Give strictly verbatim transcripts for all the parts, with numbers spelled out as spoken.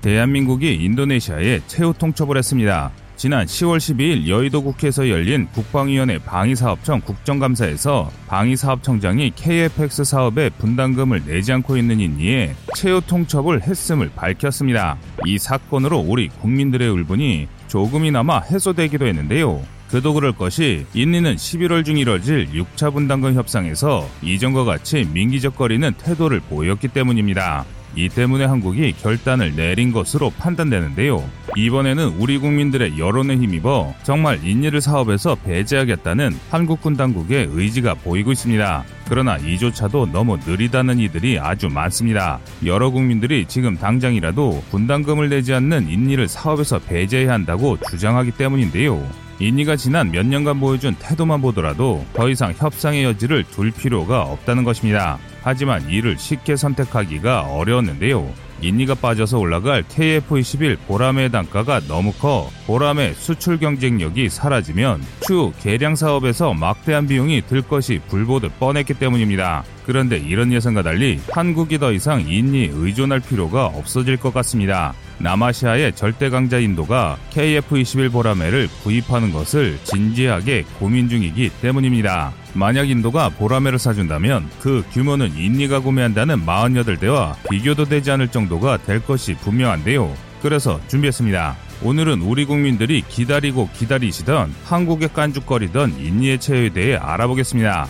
대한민국이 인도네시아에 최후 통첩을 했습니다. 지난 시월 십이일 여의도 국회에서 열린 국방위원회 방위사업청 국정감사에서 방위사업청장이 케이에프엑스 사업에 분담금을 내지 않고 있는 인니에 최후 통첩을 했음을 밝혔습니다. 이 사건으로 우리 국민들의 울분이 조금이나마 해소되기도 했는데요. 그도 그럴 것이 인니는 십일월 중 이뤄질 육 차 분담금 협상에서 이전과 같이 민기적거리는 태도를 보였기 때문입니다. 이 때문에 한국이 결단을 내린 것으로 판단되는데요. 이번에는 우리 국민들의 여론에 힘입어 정말 인니를 사업에서 배제하겠다는 한국군 당국의 의지가 보이고 있습니다. 그러나 이조차도 너무 느리다는 이들이 아주 많습니다. 여러 국민들이 지금 당장이라도 분담금을 내지 않는 인니를 사업에서 배제해야 한다고 주장하기 때문인데요. 인니가 지난 몇 년간 보여준 태도만 보더라도 더 이상 협상의 여지를 둘 필요가 없다는 것입니다. 하지만 이를 쉽게 선택하기가 어려웠는데요. 인니가 빠져서 올라갈 케이에프 이십일 보라매의 단가가 너무 커 보라매 수출 경쟁력이 사라지면 추후 개량 사업에서 막대한 비용이 들 것이 불보듯 뻔했기 때문입니다. 그런데 이런 예상과 달리 한국이 더 이상 인니에 의존할 필요가 없어질 것 같습니다. 남아시아의 절대강자 인도가 케이에프 이십일 보라매를 구입하는 것을 진지하게 고민 중이기 때문입니다. 만약 인도가 보라매를 사준다면 그 규모는 인니가 구매한다는 사십팔 대와 비교도 되지 않을 정도가 될 것이 분명한데요. 그래서 준비했습니다. 오늘은 우리 국민들이 기다리고 기다리시던 한국에 깐죽거리던 인니의 체에 대해 알아보겠습니다.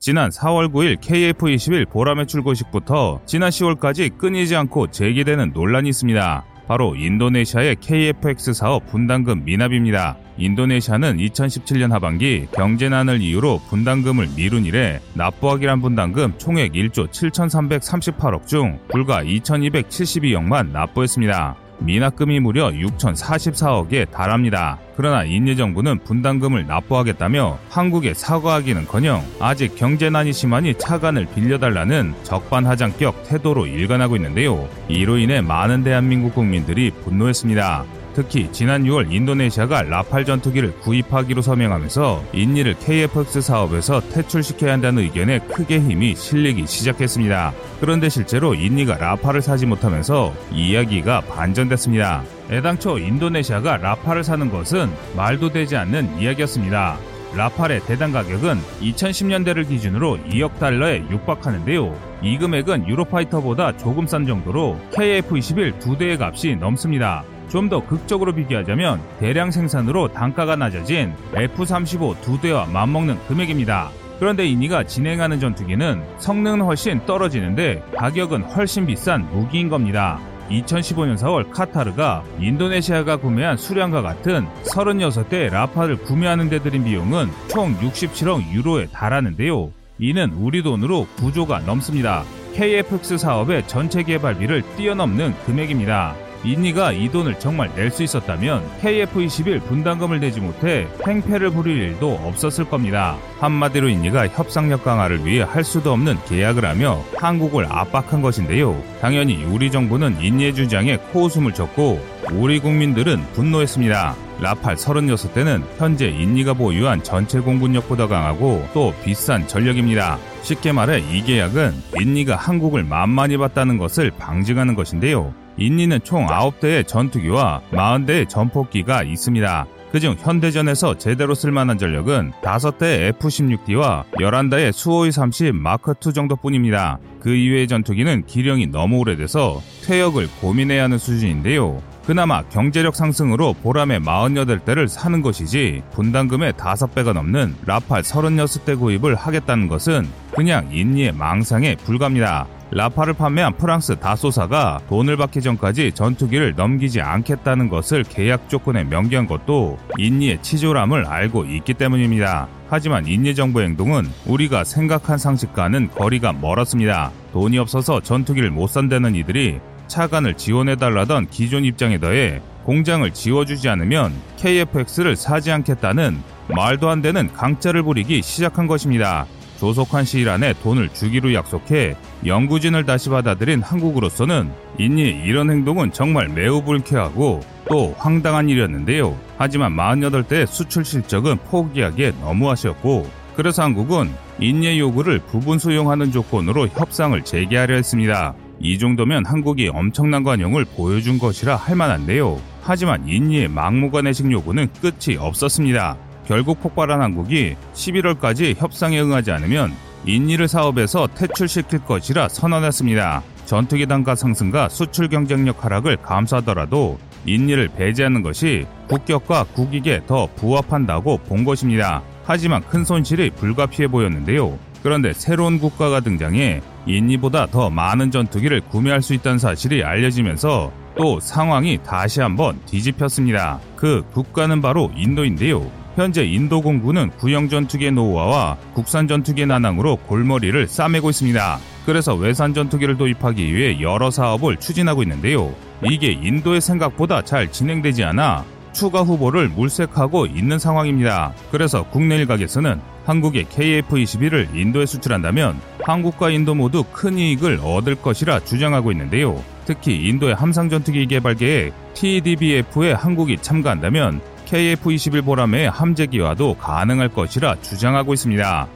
지난 사월 구일 케이에프 이십일 보라매 출고식부터 지난 시월까지 끊이지 않고 제기되는 논란이 있습니다. 바로 인도네시아의 케이에프엑스 사업 분담금 미납입니다. 인도네시아는 이천십칠년 하반기 경제난을 이유로 분담금을 미룬 이래 납부하기로 한 분담금 총액 일조 칠천삼백삼십팔억 중 불과 이천이백칠십이억만 납부했습니다. 미납금이 무려 육천사십사억에 달합니다. 그러나 인니 정부는 분담금을 납부하겠다며 한국에 사과하기는커녕 아직 경제난이 심하니 차관을 빌려달라는 적반하장격 태도로 일관하고 있는데요. 이로 인해 많은 대한민국 국민들이 분노했습니다. 특히 지난 유월 인도네시아가 라팔 전투기를 구입하기로 서명하면서 인니를 케이에프엑스 사업에서 퇴출시켜야 한다는 의견에 크게 힘이 실리기 시작했습니다. 그런데 실제로 인니가 라팔을 사지 못하면서 이야기가 반전됐습니다. 애당초 인도네시아가 라팔을 사는 것은 말도 되지 않는 이야기였습니다. 라팔의 대당 가격은 이천십년대를 기준으로 이억 달러에 육박하는데요. 이 금액은 유로파이터보다 조금 싼 정도로 케이에프 이십일 두 대의 값이 넘습니다. 좀 더 극적으로 비교하자면 대량 생산으로 단가가 낮아진 에프 삼십오 두 대와 맞먹는 금액입니다. 그런데 인니가 진행하는 전투기는 성능은 훨씬 떨어지는데 가격은 훨씬 비싼 무기인 겁니다. 이천십오년 사월 카타르가 인도네시아가 구매한 수량과 같은 서른여섯 대 라팔을 구매하는 데 들인 비용은 총 육십칠억 유로에 달하는데요. 이는 우리 돈으로 구조가 넘습니다. 케이에프엑스 사업의 전체 개발비를 뛰어넘는 금액입니다. 인니가 이 돈을 정말 낼 수 있었다면 케이에프 이십일 분담금을 내지 못해 행패를 부릴 일도 없었을 겁니다. 한마디로 인니가 협상력 강화를 위해 할 수도 없는 계약을 하며 한국을 압박한 것인데요. 당연히 우리 정부는 인니의 주장에 코웃음을 쳤고 우리 국민들은 분노했습니다. 라팔 서른여섯 대는 현재 인니가 보유한 전체 공군력보다 강하고 또 비싼 전력입니다. 쉽게 말해 이 계약은 인니가 한국을 만만히 봤다는 것을 방증하는 것인데요. 인니는 총 아홉 대의 전투기와 사십 대의 전폭기가 있습니다. 그중 현대전에서 제대로 쓸만한 전력은 다섯 대의 에프 십육 디와 열한 대의 수호이 삼십 마크 투 정도뿐입니다. 그 이외의 전투기는 기령이 너무 오래돼서 퇴역을 고민해야 하는 수준인데요. 그나마 경제력 상승으로 보라매 사십팔 대를 사는 것이지 분담금의 다섯 배가 넘는 라팔 서른여섯 대 구입을 하겠다는 것은 그냥 인니의 망상에 불과합니다. 라팔을 판매한 프랑스 다소사가 돈을 받기 전까지 전투기를 넘기지 않겠다는 것을 계약 조건에 명기한 것도 인니의 치졸함을 알고 있기 때문입니다. 하지만 인니 정부의 행동은 우리가 생각한 상식과는 거리가 멀었습니다. 돈이 없어서 전투기를 못 산다는 이들이 차관을 지원해달라던 기존 입장에 더해 공장을 지워주지 않으면 케이에프엑스를 사지 않겠다는 말도 안 되는 강짜를 부리기 시작한 것입니다. 조속한 시일 안에 돈을 주기로 약속해 영구진을 다시 받아들인 한국으로서는 인니 이런 행동은 정말 매우 불쾌하고 또 황당한 일이었는데요. 하지만 사십팔 대의 수출 실적은 포기하기에 너무 아쉬웠고 그래서 한국은 인예 요구를 부분 수용하는 조건으로 협상을 재개하려 했습니다. 이 정도면 한국이 엄청난 관용을 보여준 것이라 할 만한데요. 하지만 인니의 막무가내식 요구는 끝이 없었습니다. 결국 폭발한 한국이 십일월까지 협상에 응하지 않으면 인니를 사업에서 퇴출시킬 것이라 선언했습니다. 전투기 단가 상승과 수출 경쟁력 하락을 감수하더라도 인니를 배제하는 것이 국격과 국익에 더 부합한다고 본 것입니다. 하지만 큰 손실이 불가피해 보였는데요. 그런데 새로운 국가가 등장해 인니보다 더 많은 전투기를 구매할 수 있다는 사실이 알려지면서 또 상황이 다시 한번 뒤집혔습니다. 그 국가는 바로 인도인데요. 현재 인도 공군은 구형 전투기의 노후화와 국산 전투기의 난항으로 골머리를 싸매고 있습니다. 그래서 외산 전투기를 도입하기 위해 여러 사업을 추진하고 있는데요. 이게 인도의 생각보다 잘 진행되지 않아 추가 후보를 물색하고 있는 상황입니다. 그래서 국내 일각에서는 한국의 케이에프 이십일을 인도에 수출한다면 한국과 인도 모두 큰 이익을 얻을 것이라 주장하고 있는데요. 특히 인도의 함상전투기 개발계에 티디비에프에 한국이 참가한다면 케이에프 이십일 보라매의 함재기화도 가능할 것이라 주장하고 있습니다.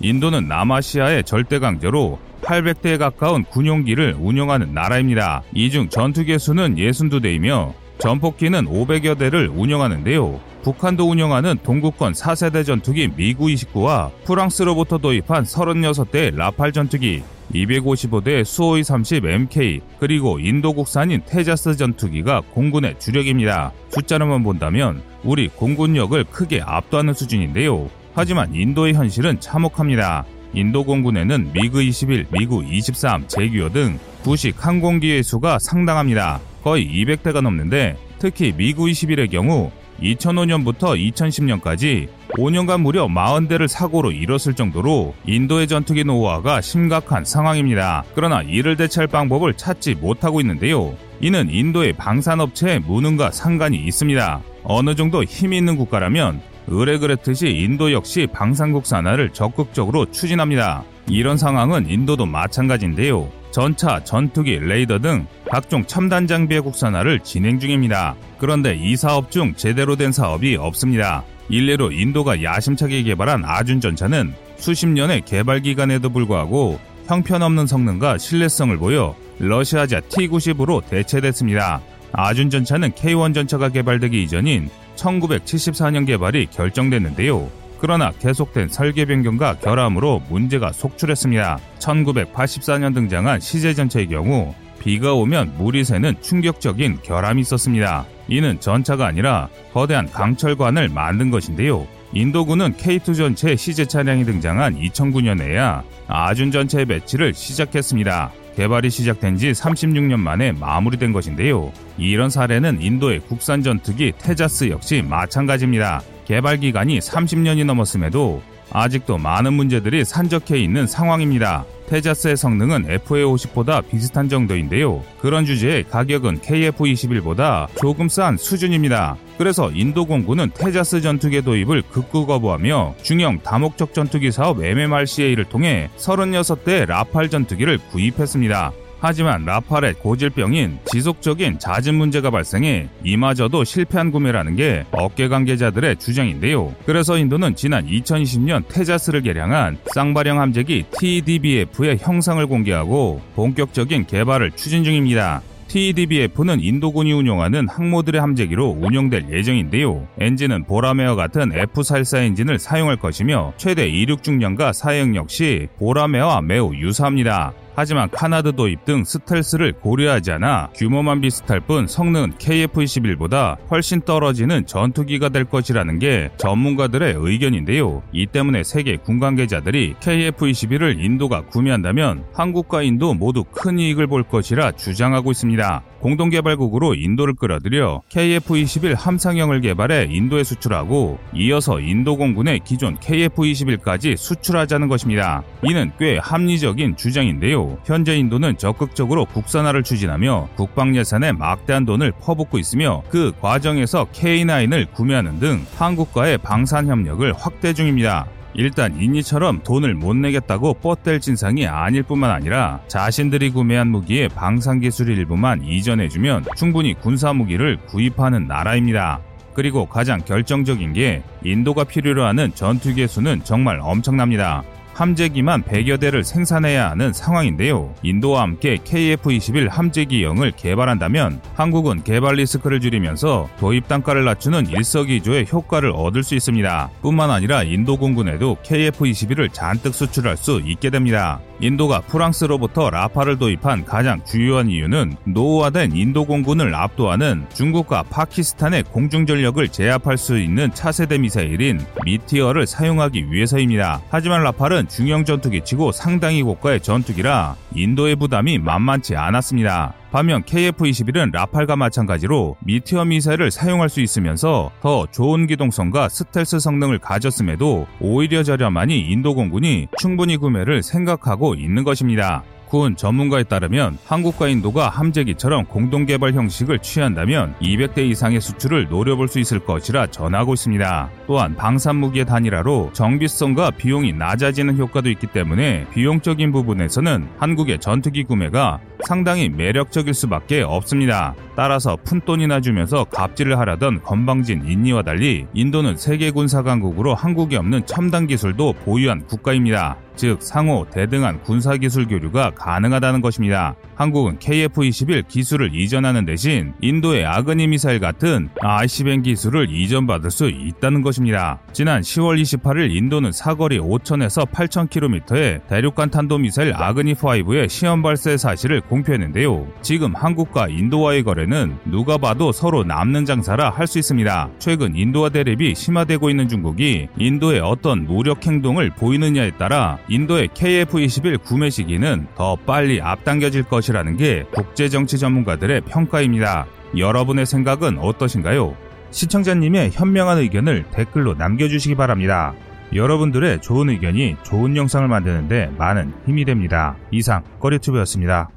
인도는 남아시아의 절대강자로 팔백 대에 가까운 군용기를 운용하는 나라입니다. 이 중 전투기의 수는 육십이 대이며 전폭기는 오백여 대를 운영하는데요. 북한도 운영하는 동구권 사 세대 전투기 미그 이십구와 프랑스로부터 도입한 삼십육 대의 라팔 전투기, 이백오십오 대의 수호이 삼십 엠케이, 그리고 인도 국산인 테자스 전투기가 공군의 주력입니다. 숫자로만 본다면 우리 공군력을 크게 압도하는 수준인데요. 하지만 인도의 현실은 참혹합니다. 인도 공군에는 미그 이십일, 미그 이십삼, 제규어 등 구식 항공기의 수가 상당합니다. 거의 이백 대가 넘는데 특히 미그 이십일의 경우 이천오 년부터 이천십 년까지 오 년간 무려 사십 대를 사고로 잃었을 정도로 인도의 전투기 노후화가 심각한 상황입니다. 그러나 이를 대체할 방법을 찾지 못하고 있는데요. 이는 인도의 방산업체의 무능과 상관이 있습니다. 어느 정도 힘이 있는 국가라면 의뢰그랬듯이 인도 역시 방산국 산화를 적극적으로 추진합니다. 이런 상황은 인도도 마찬가지인데요. 전차, 전투기, 레이더 등 각종 첨단 장비의 국산화를 진행 중입니다. 그런데 이 사업 중 제대로 된 사업이 없습니다. 일례로 인도가 야심차게 개발한 아준 전차는 수십 년의 개발 기간에도 불구하고 형편없는 성능과 신뢰성을 보여 러시아자 티 구십으로 대체됐습니다. 아준 전차는 케이 원 전차가 개발되기 이전인 천구백칠십사 년 개발이 결정됐는데요. 그러나 계속된 설계 변경과 결함으로 문제가 속출했습니다. 천구백팔십사 년 등장한 시제 전차의 경우 비가 오면 물이 새는 충격적인 결함이 있었습니다. 이는 전차가 아니라 거대한 강철관을 만든 것인데요. 인도군은 케이 투 전체 시제 차량이 등장한 이천구 년에야 아준 전차의 배치를 시작했습니다. 개발이 시작된 지 삼십육 년 만에 마무리된 것인데요. 이런 사례는 인도의 국산 전투기 테자스 역시 마찬가지입니다. 개발 기간이 삼십 년이 넘었음에도 아직도 많은 문제들이 산적해 있는 상황입니다. 테자스의 성능은 에프에이 오십보다 비슷한 정도인데요. 그런 주제에 가격은 케이에프 이십일보다 조금 싼 수준입니다. 그래서 인도 공군은 테자스 전투기 도입을 극구 거부하며 중형 다목적 전투기 사업 엠엠알씨에이를 통해 삼십육 대의 라팔 전투기를 구입했습니다. 하지만 라팔의 고질병인 지속적인 자진 문제가 발생해 이마저도 실패한 구매라는 게 업계 관계자들의 주장인데요. 그래서 인도는 지난 이천이십 년 테자스를 개량한 쌍발형 함재기 티디비에프의 형상을 공개하고 본격적인 개발을 추진 중입니다. 티디비에프는 인도군이 운용하는 항모들의 함재기로 운용될 예정인데요. 엔진은 보라매와 같은 에프 사십사 엔진을 사용할 것이며 최대 이륙 중량과 사형 역시 보라매와 매우 유사합니다. 하지만 카나드 도입 등 스텔스를 고려하지 않아 규모만 비슷할 뿐 성능은 케이에프 이십일보다 훨씬 떨어지는 전투기가 될 것이라는 게 전문가들의 의견인데요. 이 때문에 세계 군 관계자들이 케이에프 이십일을 인도가 구매한다면 한국과 인도 모두 큰 이익을 볼 것이라 주장하고 있습니다. 공동개발국으로 인도를 끌어들여 케이에프 이십일 함상형을 개발해 인도에 수출하고 이어서 인도 공군의 기존 케이에프 이십일까지 수출하자는 것입니다. 이는 꽤 합리적인 주장인데요. 현재 인도는 적극적으로 국산화를 추진하며 국방 예산에 막대한 돈을 퍼붓고 있으며 그 과정에서 케이 구를 구매하는 등 한국과의 방산 협력을 확대 중입니다. 일단 인니처럼 돈을 못 내겠다고 뻗댈 진상이 아닐 뿐만 아니라 자신들이 구매한 무기의 방산기술 일부만 이전해주면 충분히 군사무기를 구입하는 나라입니다. 그리고 가장 결정적인 게 인도가 필요로 하는 전투기의 수는 정말 엄청납니다. 함재기만 백여 대를 생산해야 하는 상황인데요. 인도와 함께 케이에프 이십일 함재기형을 개발한다면 한국은 개발 리스크를 줄이면서 도입 단가를 낮추는 일석이조의 효과를 얻을 수 있습니다. 뿐만 아니라 인도 공군에도 케이에프 이십일을 잔뜩 수출할 수 있게 됩니다. 인도가 프랑스로부터 라팔을 도입한 가장 주요한 이유는 노후화된 인도 공군을 압도하는 중국과 파키스탄의 공중전력을 제압할 수 있는 차세대 미사일인 미티어를 사용하기 위해서입니다. 하지만 라팔은 중형 전투기치고 상당히 고가의 전투기라 인도의 부담이 만만치 않았습니다. 반면 케이에프 이십일은 라팔과 마찬가지로 미티어 미사일을 사용할 수 있으면서 더 좋은 기동성과 스텔스 성능을 가졌음에도 오히려 저렴하니 인도 공군이 충분히 구매를 생각하고 있는 것입니다. 군 전문가에 따르면 한국과 인도가 함재기처럼 공동개발 형식을 취한다면 이백 대 이상의 수출을 노려볼 수 있을 것이라 전하고 있습니다. 또한 방산무기의 단일화로 정비성과 비용이 낮아지는 효과도 있기 때문에 비용적인 부분에서는 한국의 전투기 구매가 상당히 매력적일 수밖에 없습니다. 따라서 푼돈이나 주면서 갑질을 하려던 건방진 인니와 달리 인도는 세계 군사강국으로 한국이 없는 첨단 기술도 보유한 국가입니다. 즉 상호 대등한 군사기술 교류가 가능하다는 것입니다. 한국은 케이에프 이십일 기술을 이전하는 대신 인도의 아그니 미사일 같은 아이씨비엠 기술을 이전받을 수 있다는 것입니다. 지난 시월 이십팔일 인도는 사거리 오천에서 팔천 킬로미터의 대륙간 탄도미사일 아그니 파이브의 시험 발사 사실을 공표했는데요. 지금 한국과 인도와의 거래는 누가 봐도 서로 남는 장사라 할 수 있습니다. 최근 인도와 대립이 심화되고 있는 중국이 인도의 어떤 무력 행동을 보이느냐에 따라 인도의 케이에프 이십일 구매 시기는 더 빨리 앞당겨질 것이라는 게 국제정치 전문가들의 평가입니다. 여러분의 생각은 어떠신가요? 시청자님의 현명한 의견을 댓글로 남겨주시기 바랍니다. 여러분들의 좋은 의견이 좋은 영상을 만드는데 많은 힘이 됩니다. 이상, 꺼리튜브였습니다.